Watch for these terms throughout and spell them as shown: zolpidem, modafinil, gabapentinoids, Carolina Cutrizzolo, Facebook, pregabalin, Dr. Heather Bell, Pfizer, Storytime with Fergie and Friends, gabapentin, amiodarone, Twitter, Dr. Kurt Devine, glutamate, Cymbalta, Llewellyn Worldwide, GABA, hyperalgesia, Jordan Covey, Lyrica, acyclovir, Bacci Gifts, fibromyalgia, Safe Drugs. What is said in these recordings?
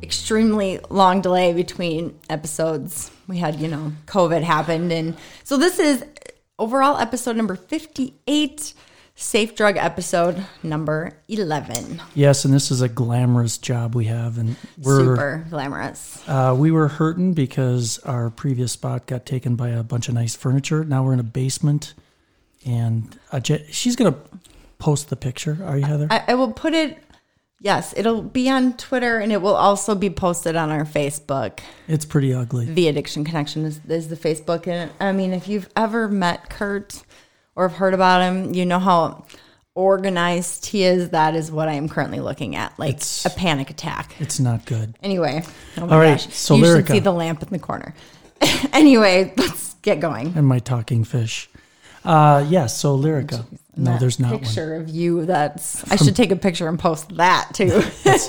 extremely long delay between episodes. We had, COVID happened. And so this is overall episode number 58, Safe Drug episode number 11. Yes, and this is a glamorous job we have. And we're super glamorous. We were hurting because our previous spot got taken by a bunch of nice furniture. Now we're in a basement. And she's going to post the picture, are you, Heather? I will put it. Yes, it'll be on Twitter, and it will also be posted on our Facebook. It's pretty ugly. The Addiction Connection is the Facebook. And I mean, if you've ever met Kurt or have heard about him, you know how organized he is. That is what I am currently looking at, like it's a panic attack. It's not good. Anyway, all right, so you should see the lamp in the corner. Anyway, let's get going. And my talking fish. So Lyrica. No, there's not picture one. Of you. I should take a picture and post that too. that's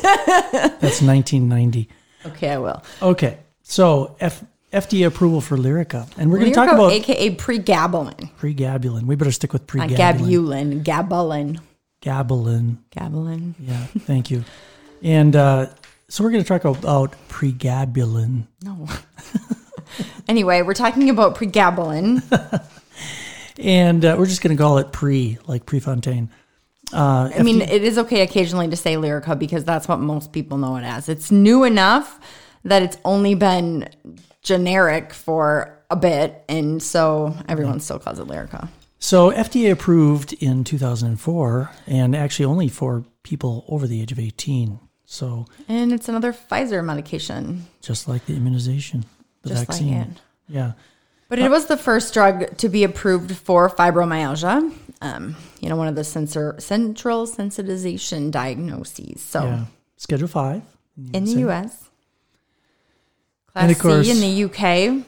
1990. Okay, I will. Okay, so FDA approval for Lyrica, and we're going to talk about AKA pregabalin. Pregabalin. We better stick with pregabalin. Gabalin. Yeah, thank you. And so we're going to talk about pregabalin. No. Anyway, we're talking about pregabalin. And we're just going to call it like Prefontaine. It is okay occasionally to say Lyrica because that's what most people know it as. It's new enough that it's only been generic for a bit, and so everyone still calls it Lyrica. So FDA approved in 2004, and actually only for people over the age of 18. So, and it's another Pfizer medication. Just like the immunization, the vaccine. Like it. Yeah. But it was the first drug to be approved for fibromyalgia, one of the central sensitization diagnoses. So, Schedule 5 in the U.S., Class C in the U.K.,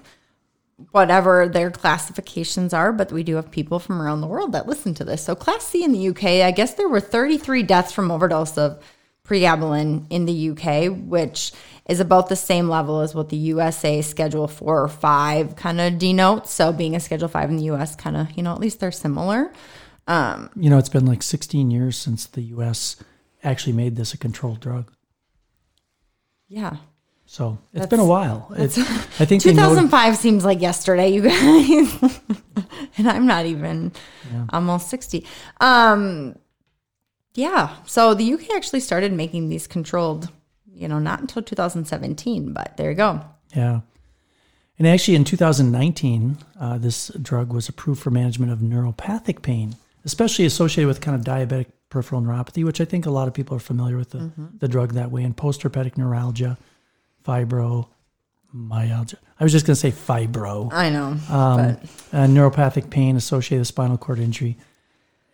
whatever their classifications are. But we do have people from around the world that listen to this. So, Class C in the U.K., I guess there were 33 deaths from overdose of pregabalin in the U.K., which is about the same level as what the USA Schedule 4 or 5 kind of denotes. So being a Schedule 5 in the US kind of, at least they're similar. It's been like 16 years since the US actually made this a controlled drug. Yeah. So it's been a while. I think 2005 seems like yesterday, you guys. And I'm not even almost 60. So the UK actually started making these controlled not until 2017, but there you go. Yeah. And actually in 2019, this drug was approved for management of neuropathic pain, especially associated with kind of diabetic peripheral neuropathy, which I think a lot of people are familiar with the drug that way, and postherpetic neuralgia, fibromyalgia. I was just going to say fibro. I know. Neuropathic pain associated with spinal cord injury.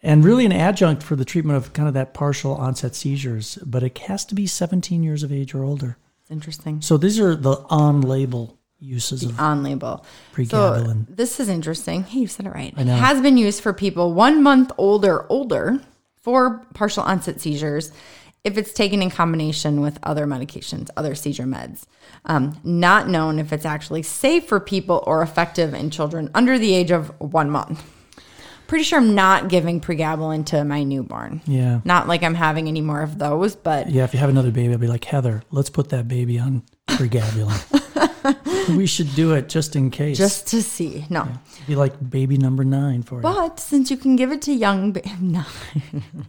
And really an adjunct for the treatment of kind of that partial onset seizures, but it has to be 17 years of age or older. Interesting. So these are the on-label uses of on-label pregabalin. So this is interesting. Hey, you said it right. I know. It has been used for people 1 month old or older for partial onset seizures if it's taken in combination with other medications, other seizure meds. Not known if it's actually safe for people or effective in children under the age of 1 month. Pretty sure I'm not giving pregabalin to my newborn. Yeah. Not like I'm having any more of those, but... Yeah, if you have another baby, I'll be like, Heather, let's put that baby on pregabalin. We should do it just in case. Just to see. No. Yeah. It'd be like baby number 9 for you. But since you can give it to young... No.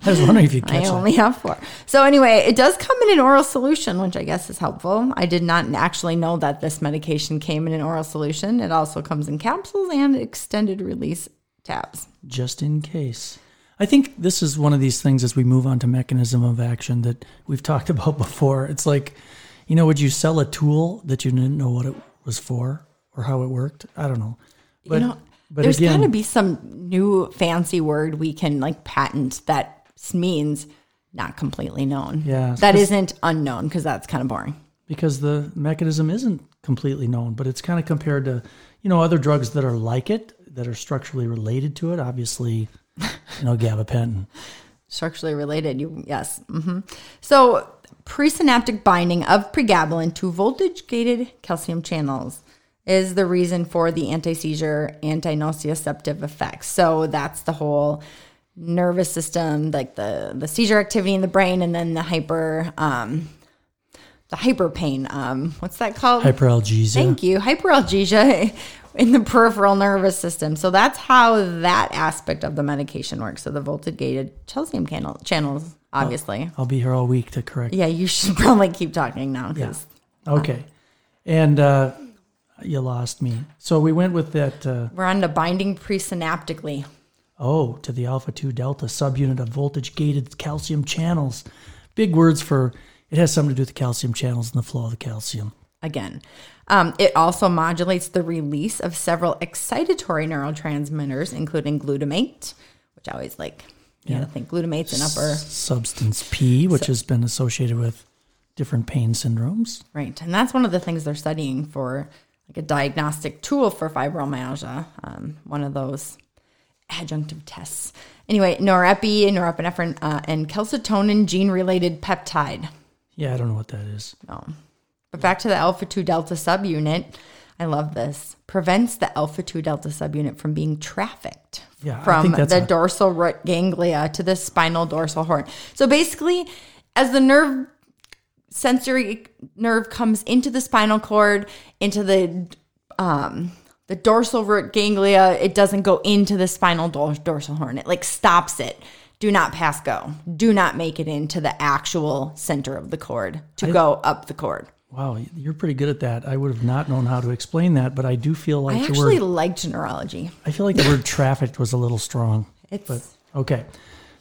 I was wondering if you catch it. I only have 4. So anyway, it does come in an oral solution, which I guess is helpful. I did not actually know that this medication came in an oral solution. It also comes in capsules and extended release tabs. Just in case. I think this is one of these things as we move on to mechanism of action that we've talked about before. It's like, would you sell a tool that you didn't know what it was for or how it worked? I don't know. But, but there's got to be some new fancy word we can like patent that means not completely known. Yeah. That isn't unknown because that's kind of boring. Because the mechanism isn't completely known, but it's kind of compared to, you know, other drugs that are like it, that are structurally related to it. Obviously, you know, gabapentin. Structurally related, yes. Mm-hmm. So presynaptic binding of pregabalin to voltage-gated calcium channels is the reason for the anti-seizure, antinociceptive effects. So that's the whole nervous system, like the seizure activity in the brain, and then the hyper pain. What's that called? Hyperalgesia. Thank you. Hyperalgesia in the peripheral nervous system. So that's how that aspect of the medication works. So the voltage-gated calcium channels, obviously. I'll be here all week to correct. Yeah, you should probably keep talking now. Yeah. Okay. And you lost me. So we went with that. We're on to binding presynaptically. Oh, to the alpha-2 delta subunit of voltage-gated calcium channels. Big words for it has something to do with the calcium channels and the flow of the calcium. Again, it also modulates the release of several excitatory neurotransmitters, including glutamate, which I always like. You gotta think glutamate's an upper... Substance P, which has been associated with different pain syndromes. Right, and that's one of the things they're studying for, like a diagnostic tool for fibromyalgia, one of those adjunctive tests. Anyway, norepi, norepinephrine, and calcitonin gene-related peptide. Yeah, I don't know what that is. No. But back to the alpha-2 delta subunit, I love this. Prevents the alpha-2 delta subunit from being trafficked from the dorsal root ganglia to the spinal dorsal horn. So basically, as the sensory nerve comes into the spinal cord, into the dorsal root ganglia, it doesn't go into the spinal dorsal horn. It like stops it. Do not pass go. Do not make it into the actual center of the cord to go up the cord. Wow, you're pretty good at that. I would have not known how to explain that, but I do feel like I actually liked neurology. I feel like the word trafficked was a little strong. Okay.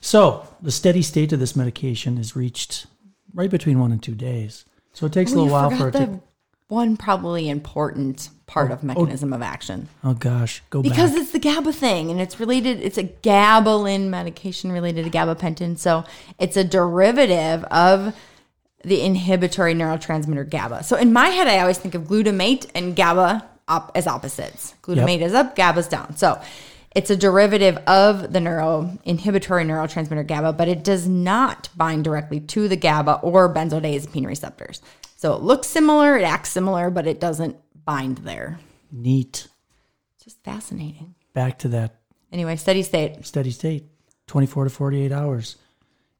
So the steady state of this medication is reached right between 1 and 2 days. So it takes a little while for it to... One probably important part of mechanism of action. Oh, gosh. Because it's the GABA thing, and it's related. It's a gabalin medication related to gabapentin. So it's a derivative of the inhibitory neurotransmitter GABA. So in my head, I always think of glutamate and GABA as opposites. Glutamate is up, GABA's down. So it's a derivative of the inhibitory neurotransmitter GABA, but it does not bind directly to the GABA or benzodiazepine receptors. So it looks similar, it acts similar, but it doesn't bind there. Neat. Just fascinating. Back to that. Anyway, steady state. 24 to 48 hours.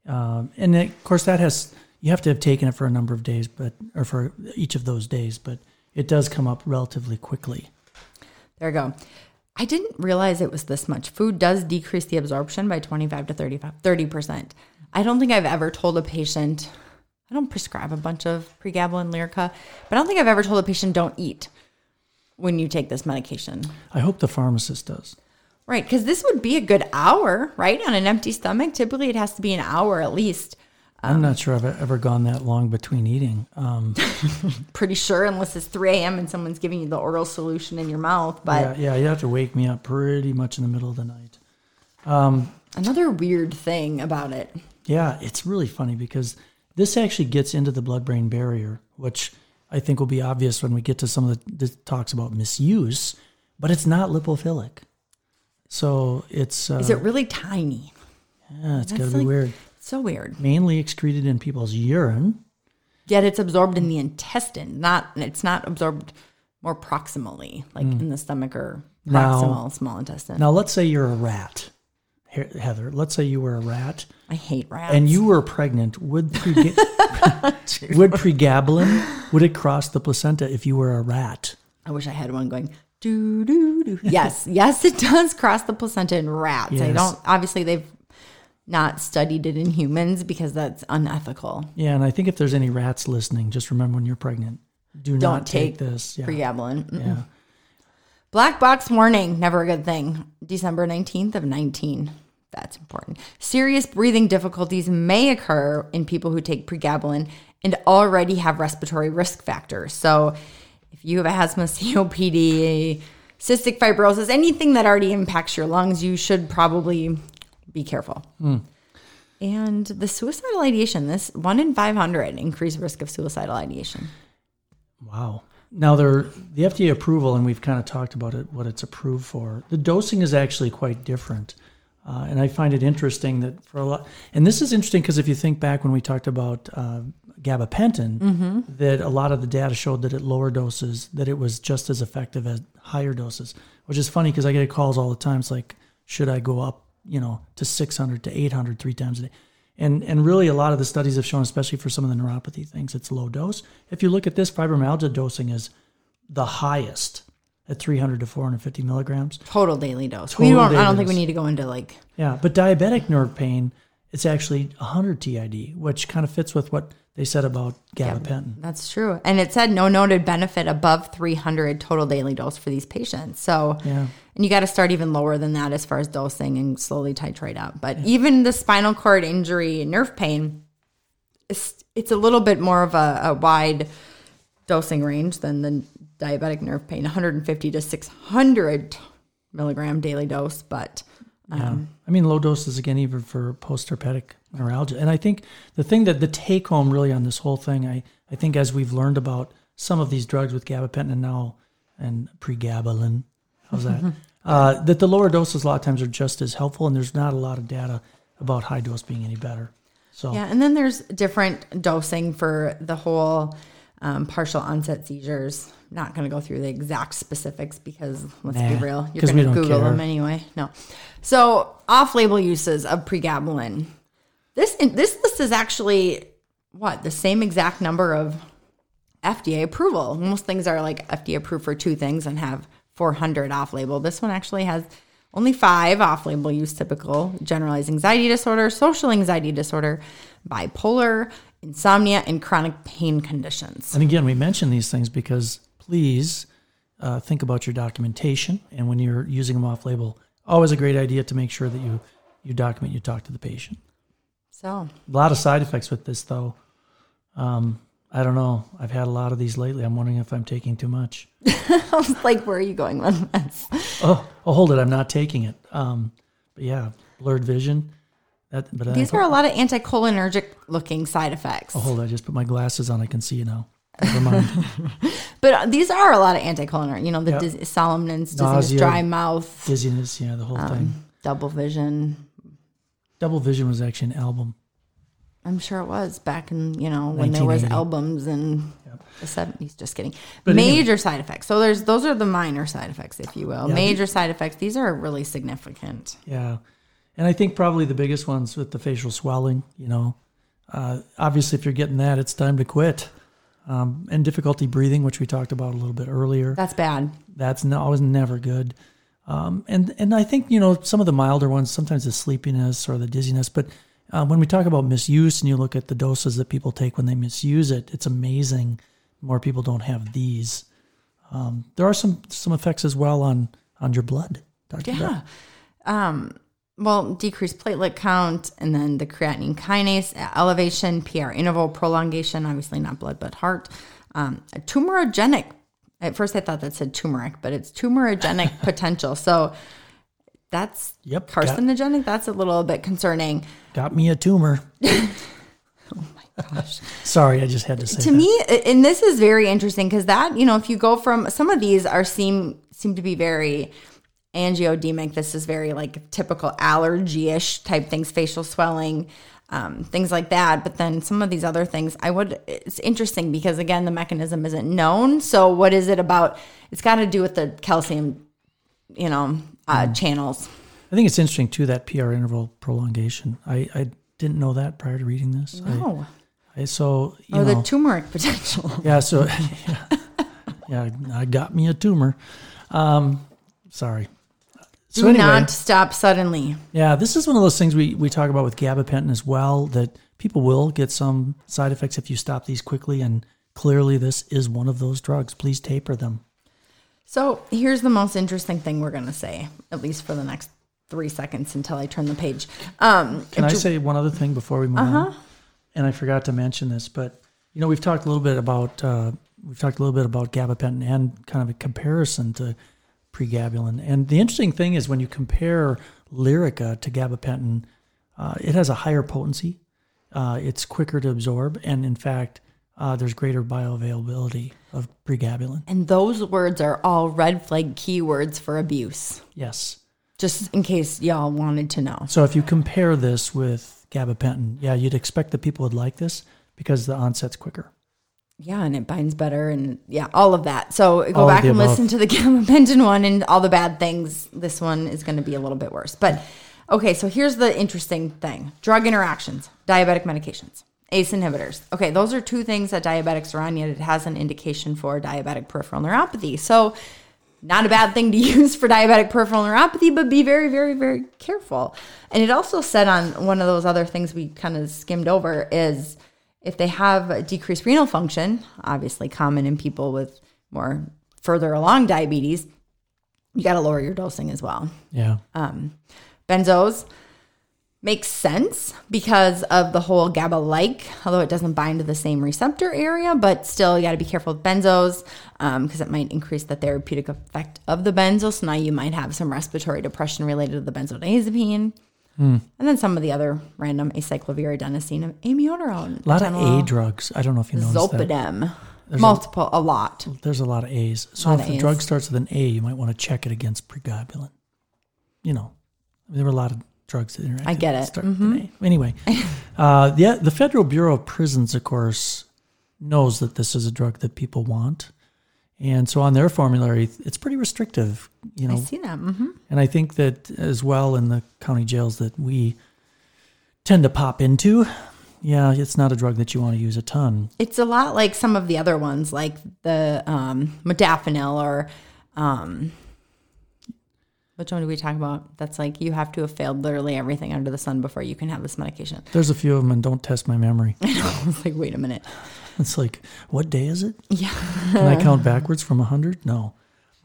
And of course, that has, you have to have taken it for a number of days, or for each of those days, but it does come up relatively quickly. There you go. I didn't realize it was this much. Food does decrease the absorption by 25 to 30%. I don't think I've ever told a patient... I don't prescribe a bunch of pregabalin, Lyrica, but I don't think I've ever told a patient don't eat when you take this medication. I hope the pharmacist does. Right, because this would be a good hour, right, on an empty stomach. Typically, it has to be an hour at least. I'm not sure I've ever gone that long between eating. Pretty sure, unless it's 3 a.m. and someone's giving you the oral solution in your mouth. But yeah, you have to wake me up pretty much in the middle of the night. Another weird thing about it. Yeah, it's really funny because... This actually gets into the blood-brain barrier, which I think will be obvious when we get to some of the talks about misuse, but it's not lipophilic. So it's... Is it really tiny? Yeah, it's got to be weird. It's so weird. Mainly excreted in people's urine. Yet it's absorbed in the intestine. It's not absorbed more proximally, like in the stomach or small intestine. Now, let's say you're a rat. Heather, let's say you were a rat. I hate rats. And you were pregnant. Would pregabalin, would it cross the placenta if you were a rat? I wish I had one going, doo, doo, doo. Yes, it does cross the placenta in rats. Yes. Obviously they've not studied it in humans because that's unethical. Yeah, and I think if there's any rats listening, just remember when you're pregnant, don't take this. Yeah. Pregabalin. Mm-mm. Yeah. Black box warning, never a good thing. December 19th of 19. That's important. Serious breathing difficulties may occur in people who take pregabalin and already have respiratory risk factors. So if you have asthma, COPD, cystic fibrosis, anything that already impacts your lungs, you should probably be careful. Mm. And the suicidal ideation, this 1 in 500 increased risk of suicidal ideation. Wow. Now, the FDA approval, and we've kind of talked about it, what it's approved for, the dosing is actually quite different. And I find it interesting that for a lot, and this is interesting because if you think back when we talked about gabapentin, mm-hmm. that a lot of the data showed that at lower doses, that it was just as effective as higher doses, which is funny because I get calls all the time. It's like, should I go up, to 600 to 800 three times a day? And really a lot of the studies have shown, especially for some of the neuropathy things, it's low dose. If you look at this, fibromyalgia dosing is the highest at 300 to 450 milligrams. Total daily dose. I don't think we need to go into like... Yeah, but diabetic nerve pain, it's actually 100 TID, which kind of fits with what they said about gabapentin. Yeah, that's true. And it said no noted benefit above 300 total daily dose for these patients. So, yeah. And you got to start even lower than that as far as dosing and slowly titrate up. But even the spinal cord injury and nerve pain, it's a little bit more of a wide dosing range than the diabetic nerve pain, 150 to 600 milligram daily dose. But I mean, low doses again, even for post-herpetic neuralgia. And I think the thing that the take home really on this whole thing, I think as we've learned about some of these drugs with gabapentin and now and pregabalin, how's that? That the lower doses a lot of times are just as helpful, and there's not a lot of data about high dose being any better. So yeah, and then there's different dosing for the whole partial onset seizures. Not going to go through the exact specifics because let's be real, you're going to Google them anyway. No, so off-label uses of pregabalin. This list is actually the same exact number of FDA approval. Most things are like FDA approved for two things and have 400 off-label. This one actually has only 5 off-label use typical: generalized anxiety disorder, social anxiety disorder, bipolar, insomnia, and chronic pain conditions. And again, we mention these things because please think about your documentation. And when you're using them off-label, always a great idea to make sure that you document, you talk to the patient. So a lot of side effects with this, though. I don't know. I've had a lot of these lately. I'm wondering if I'm taking too much. I was like, where are you going with this? Oh, hold it. I'm not taking it. But yeah, blurred vision. These are a lot of anticholinergic-looking side effects. Oh, hold on. I just put my glasses on. I can see you now. Never mind. But these are a lot of anticholinergic. The somnolence, dizziness, dry mouth. Dizziness, the whole thing. Double vision. Double vision was actually an album. I'm sure it was back in, when there was albums in the 70s. Just kidding. But major side effects. So those are the minor side effects, if you will. Yeah, major side effects. These are really significant. Yeah. And I think probably the biggest ones with the facial swelling, obviously if you're getting that, it's time to quit. And difficulty breathing, which we talked about a little bit earlier. That's bad. That's always never good. And I think, some of the milder ones, sometimes the sleepiness or the dizziness. But when we talk about misuse and you look at the doses that people take when they misuse it, it's amazing. More people don't have these. There are some effects as well on your blood. Dr. Bell. Well, decreased platelet count, and then the creatinine kinase elevation, PR interval prolongation, obviously not blood, but heart. A tumorigenic, at first I thought that said turmeric, but it's tumorigenic potential. So that's carcinogenic. That's a little bit concerning. Got me a tumor. Oh my gosh. Sorry, I just had to say to that. Me, and this is very interesting because that, if you go from, some of these seem to be very angioedemic. This is very like typical allergy-ish type things, facial swelling, things like that. But then some of these other things, it's interesting because again, the mechanism isn't known. So what is it about? It's got to do with the calcium, channels. I think it's interesting too, that PR interval prolongation. I didn't know that prior to reading this. No. The turmeric potential. Yeah. So I got me a tumor. Sorry. Not stop suddenly. Yeah, this is one of those things we talk about with gabapentin as well, that people will get some side effects if you stop these quickly, and clearly this is one of those drugs. Please taper them. So here's the most interesting thing we're going to say, at least for the next 3 seconds until I turn the page. Can I say one other thing before we move on? And I forgot to mention this, but we've talked a little bit about gabapentin and kind of a comparison to pregabalin. And the interesting thing is when you compare Lyrica to gabapentin, it has a higher potency. It's quicker to absorb. And in fact, there's greater bioavailability of pregabalin. And those words are all red flag keywords for abuse. Yes. Just in case y'all wanted to know. So if you compare this with gabapentin, yeah, you'd expect that people would like this because the onset's quicker. Yeah, and it binds better and, yeah, all of that. So go all back and listen to the gabapentin one and all the bad things. This one is going to be a little bit worse. But, okay, so here's the interesting thing. Drug interactions, diabetic medications, ACE inhibitors. Okay, those are two things that diabetics are on, yet it has an indication for diabetic peripheral neuropathy. So not a bad thing to use for diabetic peripheral neuropathy, but be very, very, very careful. And it also said on one of those other things we kind of skimmed over is if they have decreased renal function, obviously common in people with more further along diabetes, you got to lower your dosing as well. Yeah. Benzos makes sense because of the whole GABA-like, although it doesn't bind to the same receptor area, but still you got to be careful with benzos because it might increase the therapeutic effect of the benzo. So now you might have some respiratory depression related to the benzodiazepine. And then some of the other random acyclovir, adenosine, amiodarone. A lot of A drugs. I don't know if you noticed that. Zolpidem. A lot. There's a lot of A's. So if the drug starts with an A, you might want to check it against pregabalin. You know, there were a lot of drugs that interacted. I get it. Anyway, the Federal Bureau of Prisons, of course, knows that this is a drug that people want. And so on their formulary, it's pretty restrictive, you know. I see that. And I think that as well in the county jails that we tend to pop into, yeah, it's not a drug that you want to use a ton. It's a lot like some of the other ones, like the modafinil or which one do we talk about? That's like you have to have failed literally everything under the sun before you can have this medication. There's a few of them, and don't test my memory. I know. I was like, wait a minute. It's like, what day is it? Yeah. Can I count backwards from 100? No.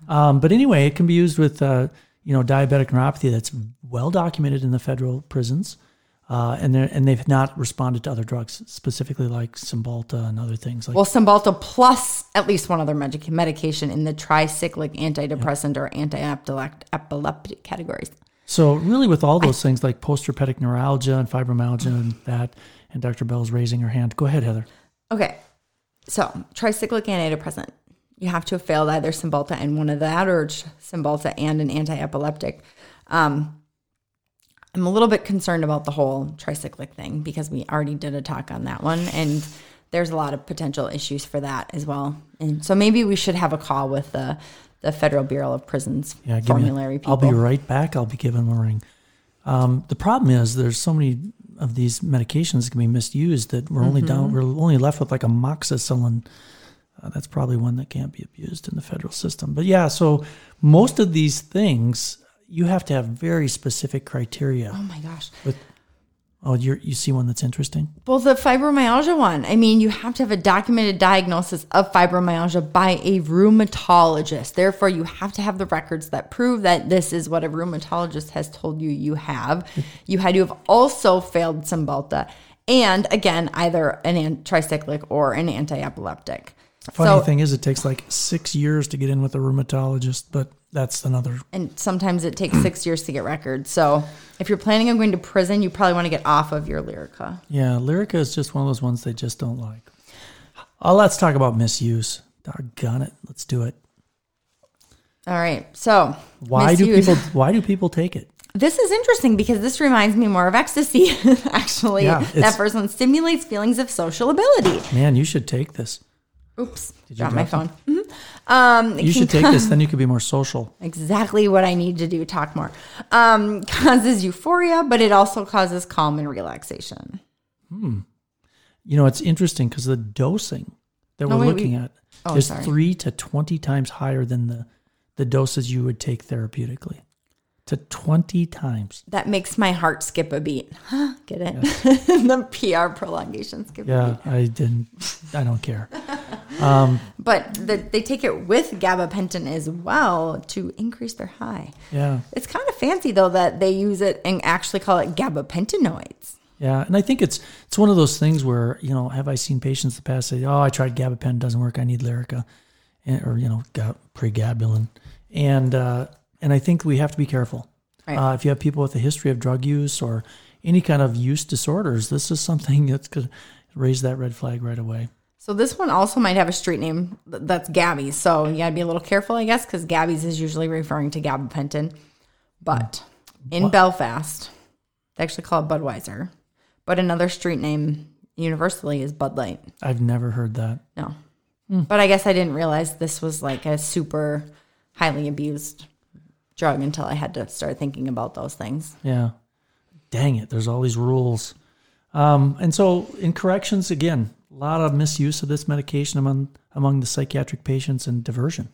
But anyway, it can be used with, diabetic neuropathy that's well documented in the federal prisons. And they've not responded to other drugs, specifically like Cymbalta and other things. Cymbalta plus at least one other medication in the tricyclic antidepressant or anti-epileptic categories. So really with all those things like post-herpetic neuralgia and fibromyalgia and that, and Dr. Bell's raising her hand. Go ahead, Heather. Okay, so tricyclic antidepressant. You have to have failed either Cymbalta and one of that or Cymbalta and an anti-epileptic. I'm a little bit concerned about the whole tricyclic thing because we already did a talk on that one, and there's a lot of potential issues for that as well. And so maybe we should have a call with the Federal Bureau of Prisons formulary people. I'll be right back. I'll be giving them a ring. The problem is there's so many of these medications can be misused that we're only left with like amoxicillin. That's probably one that can't be abused in the federal system. But yeah, so most of these things you have to have very specific criteria. Oh my gosh. You see one that's interesting? Well, the fibromyalgia one. I mean, you have to have a documented diagnosis of fibromyalgia by a rheumatologist. Therefore, you have to have the records that prove that this is what a rheumatologist has told you you have. You had to have also failed Cymbalta. And again, either an tricyclic or an anti-epileptic. Funny thing is, it takes like 6 years to get in with a rheumatologist, but that's another. And sometimes it takes 6 years to get records. So if you're planning on going to prison, you probably want to get off of your Lyrica. Yeah, Lyrica is just one of those ones they just don't like. Oh, let's talk about misuse. Doggone it. Let's do it. All right. So why do people take it? This is interesting because this reminds me more of ecstasy, actually. Yeah, that first one stimulates feelings of social ability. Man, you should take this. Oops, dropped my phone. You should take this, then you could be more social. Exactly what I need to do, talk more. Causes euphoria, but it also causes calm and relaxation. You know, it's interesting because the dosing that is 3 to 20 times higher than the doses you would take therapeutically. To 20 times. That makes my heart skip a beat. Get it? Yes. The PR prolongation skip a beat. Yeah, I don't care. But they take it with gabapentin as well to increase their high. Yeah. It's kind of fancy, though, that they use it and actually call it gabapentinoids. Yeah, and I think it's one of those things where, you know, have I seen patients in the past say, I tried gabapentin, doesn't work, I need Lyrica, or pregabalin. And I think we have to be careful. Right. If you have people with a history of drug use or any kind of use disorders, this is something that's going to raise that red flag right away. So this one also might have a street name that's Gabby's. So you got to be a little careful, I guess, because Gabby's is usually referring to gabapentin. But in Belfast, they actually call it Budweiser. But another street name universally is Bud Light. I've never heard that. No. But I guess I didn't realize this was like a super highly abused drug until I had to start thinking about those things. Yeah. Dang it. There's all these rules. And so in corrections, again, a lot of misuse of this medication among the psychiatric patients and diversion.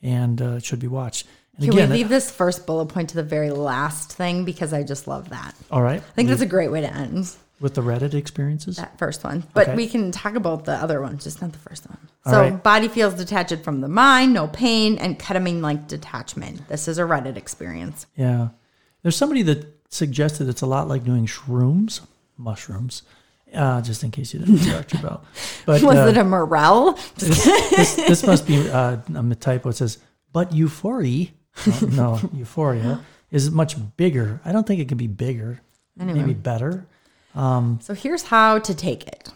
And it should be watched. And can again, we leave this first bullet point to the very last thing? Because I just love that. All right. I think that's a great way to end. With the Reddit experiences? That first one. But we can talk about the other one, just not the first one. So body feels detached from the mind, no pain, and ketamine-like detachment. This is a Reddit experience. Yeah. There's somebody that suggested it's a lot like doing mushrooms, just in case you didn't know, Dr. Bell. But, was it a morel? This must be a typo. It says, but euphoria. No, euphoria is much bigger. I don't think it can be bigger. Anyway. Maybe better. So here's how to take it.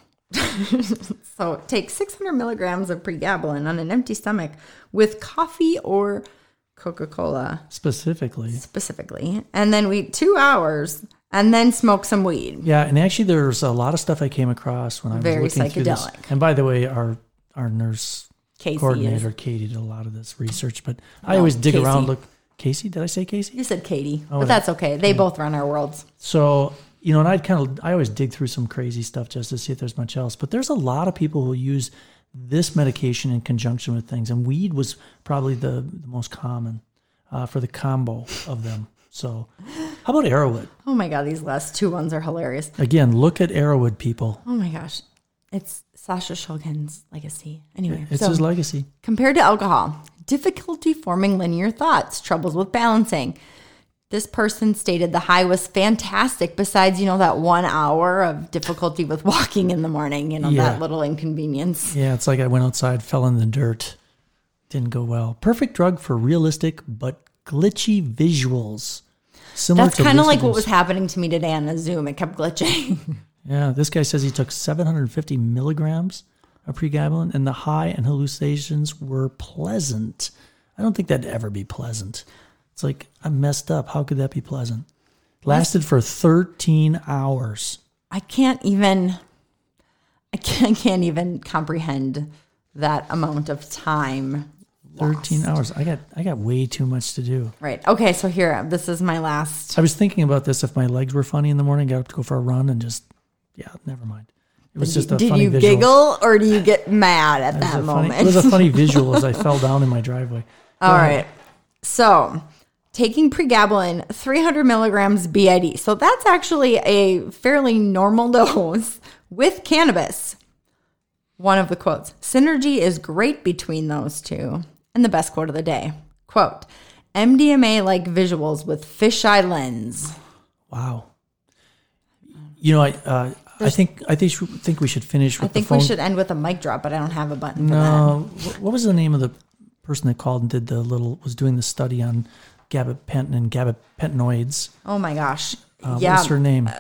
So take 600 milligrams of pregabalin on an empty stomach with coffee or Coca-Cola. Specifically. And then wait 2 hours and then smoke some weed. Yeah. And actually there's a lot of stuff I came across when I was looking through this. Very psychedelic. And by the way, our nurse coordinator, Katie, did a lot of this research, but I always dig around. Look, Casey, did I say Casey? You said Katie, but that's okay. They both run our worlds. So... You know, and I always dig through some crazy stuff just to see if there's much else. But there's a lot of people who use this medication in conjunction with things. And weed was probably the most common for the combo of them. So how about Arrowwood? Oh, my God. These last two ones are hilarious. Again, look at Arrowwood, people. Oh, my gosh. It's Sasha Shulgin's legacy. Anyway. It's his legacy. Compared to alcohol, difficulty forming linear thoughts, troubles with balancing. This person stated the high was fantastic besides, that 1 hour of difficulty with walking in the morning, that little inconvenience. Yeah, it's like I went outside, fell in the dirt. Didn't go well. Perfect drug for realistic but glitchy visuals. That's kind of like what was happening to me today on a Zoom. It kept glitching. Yeah, this guy says he took 750 milligrams of pregabalin and the high and hallucinations were pleasant. I don't think that'd ever be pleasant. It's like, I messed up. How could that be pleasant? Lasted for 13 hours. I can't even comprehend that amount of time. 13 hours. I got way too much to do. Right. Okay, so here, this is my last. I was thinking about this if my legs were funny in the morning, got up to go for a run and just, never mind. It was just a funny visual. Did you giggle or do you get mad at that moment? It was a funny visual as I fell down in my driveway. All right. So... Taking pregabalin, 300 milligrams BID. So that's actually a fairly normal dose with cannabis. One of the quotes, synergy is great between those two. And the best quote of the day, quote, MDMA-like visuals with fisheye lens. Wow. I think we should finish with the phone. I think we should end with a mic drop, but I don't have a button for that. What was the name of the person that called and did was doing the study on gabapentin and gabapentinoids. Oh my gosh. What's her name?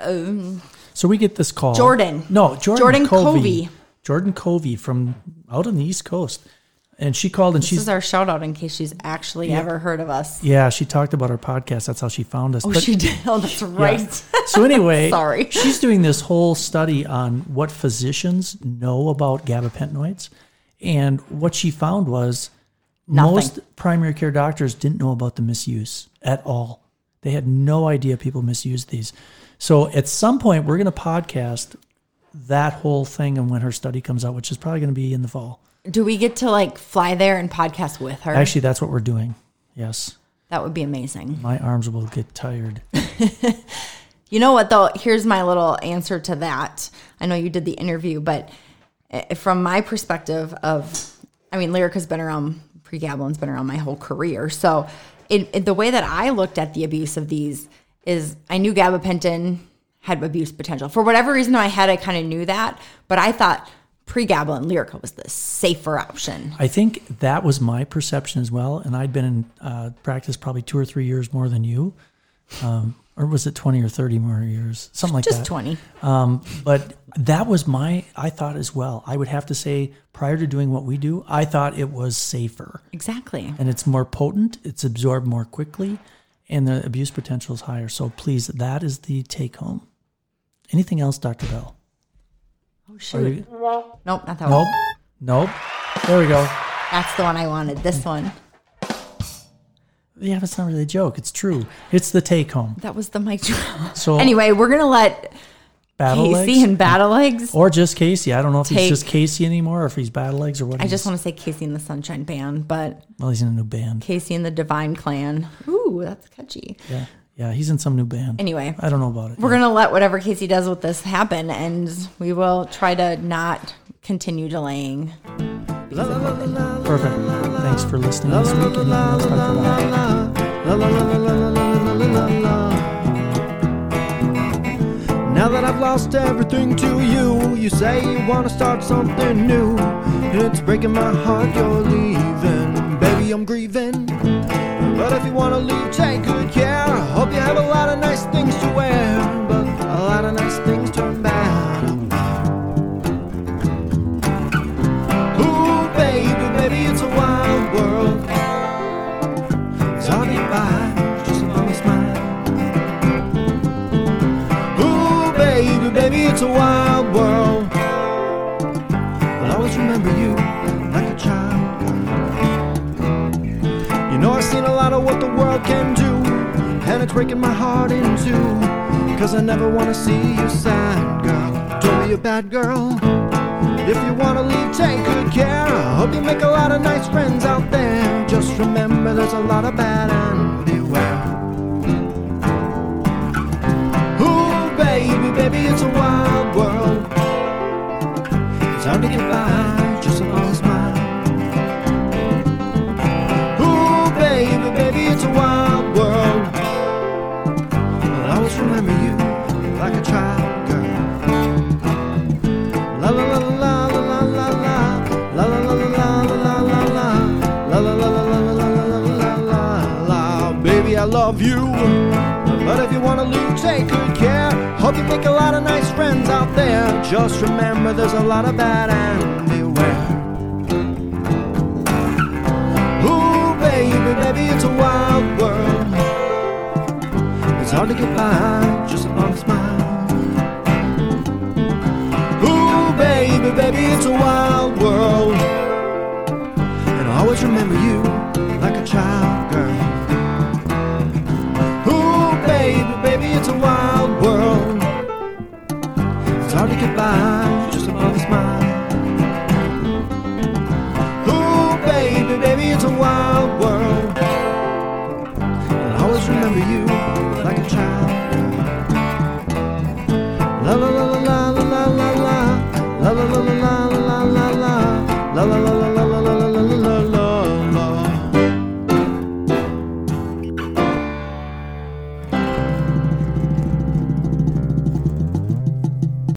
So we get this call. Jordan Covey. Jordan Covey from out on the East Coast. And she called and this is our shout out in case she's actually ever heard of us. Yeah, she talked about our podcast. That's how she found us. Oh, she did. Oh, that's right. Yeah. So anyway, sorry. She's doing this whole study on what physicians know about gabapentinoids. And what she found was nothing. Most primary care doctors didn't know about the misuse at all. They had no idea people misused these. So at some point, we're going to podcast that whole thing and when her study comes out, which is probably going to be in the fall. Do we get to fly there and podcast with her? Actually, that's what we're doing. Yes. That would be amazing. My arms will get tired. You know what, though? Here's my little answer to that. I know you did the interview, but from my perspective Lyrica's been around... Pregabalin's been around my whole career. So the way that I looked at the abuse of these is I knew gabapentin had abuse potential. For whatever reason in my head, I kind of knew that. But I thought pregabalin, Lyrica was the safer option. I think that was my perception as well. And I'd been in practice probably 2 or 3 years more than you. or was it 20 or 30 more years? Something like that. Just 20. But that was I thought as well. I would have to say, prior to doing what we do, I thought it was safer. Exactly. And it's more potent. It's absorbed more quickly. And the abuse potential is higher. So please, that is the take home. Anything else, Dr. Bell? Oh, shoot. Nope, not that one. Nope. There we go. That's the one I wanted. This one. Yeah, but it's not really a joke. It's true. It's the take home. That was the mic drop. So anyway, we're going to let Casey and Battle Legs. Or just Casey. I don't know if he's just Casey anymore or if he's Battle Legs or what. I just want to say Casey and the Sunshine Band, but. Well, he's in a new band. Casey and the Divine Clan. Ooh, that's catchy. Yeah. Yeah, he's in some new band. Anyway. I don't know about it. We're going to let whatever Casey does with this happen, and we will try to not continue delaying. Perfect. Thanks for listening this week. And let's talk about. Now that I've lost everything to you, you say you want to start something new. And it's breaking my heart you're leaving. Baby, I'm grieving. But if you want to leave, take good care. Hope you have a lot of nice things to wear. But a lot of nice things turn bad. Ooh, baby, it's a wild world. It's all goodbye, just a lonely smile. Ooh, baby, it's a wild world. I'll always remember you like a child. You know I've seen a lot of what the world can do, and it's breaking my heart in two. Cause I never wanna see you sad, girl. Don't be a bad girl. If you wanna leave, take good care. I hope you make a lot of nice friends out there. Just remember there's a lot of bad and beware. Ooh, baby, it's a wild world. It's hard to get by, just a long smile. It's a wild world. I'll always remember you like a child, girl. La la la la la la la la la la la la la la la la la la la la la. Baby, I love you, but if you wanna leave, take good care. Hope you make a lot of nice friends out there. Just remember, there's a lot of bad and beware. Baby, it's a wild world. It's hard to get by, just a long smile. Ooh, baby, it's a wild world. And I always remember you like a child, girl. Ooh, baby, it's a wild world. It's hard to get by, just a long smile. Baby, it's a wild world. I'll always remember you like a child. La la la.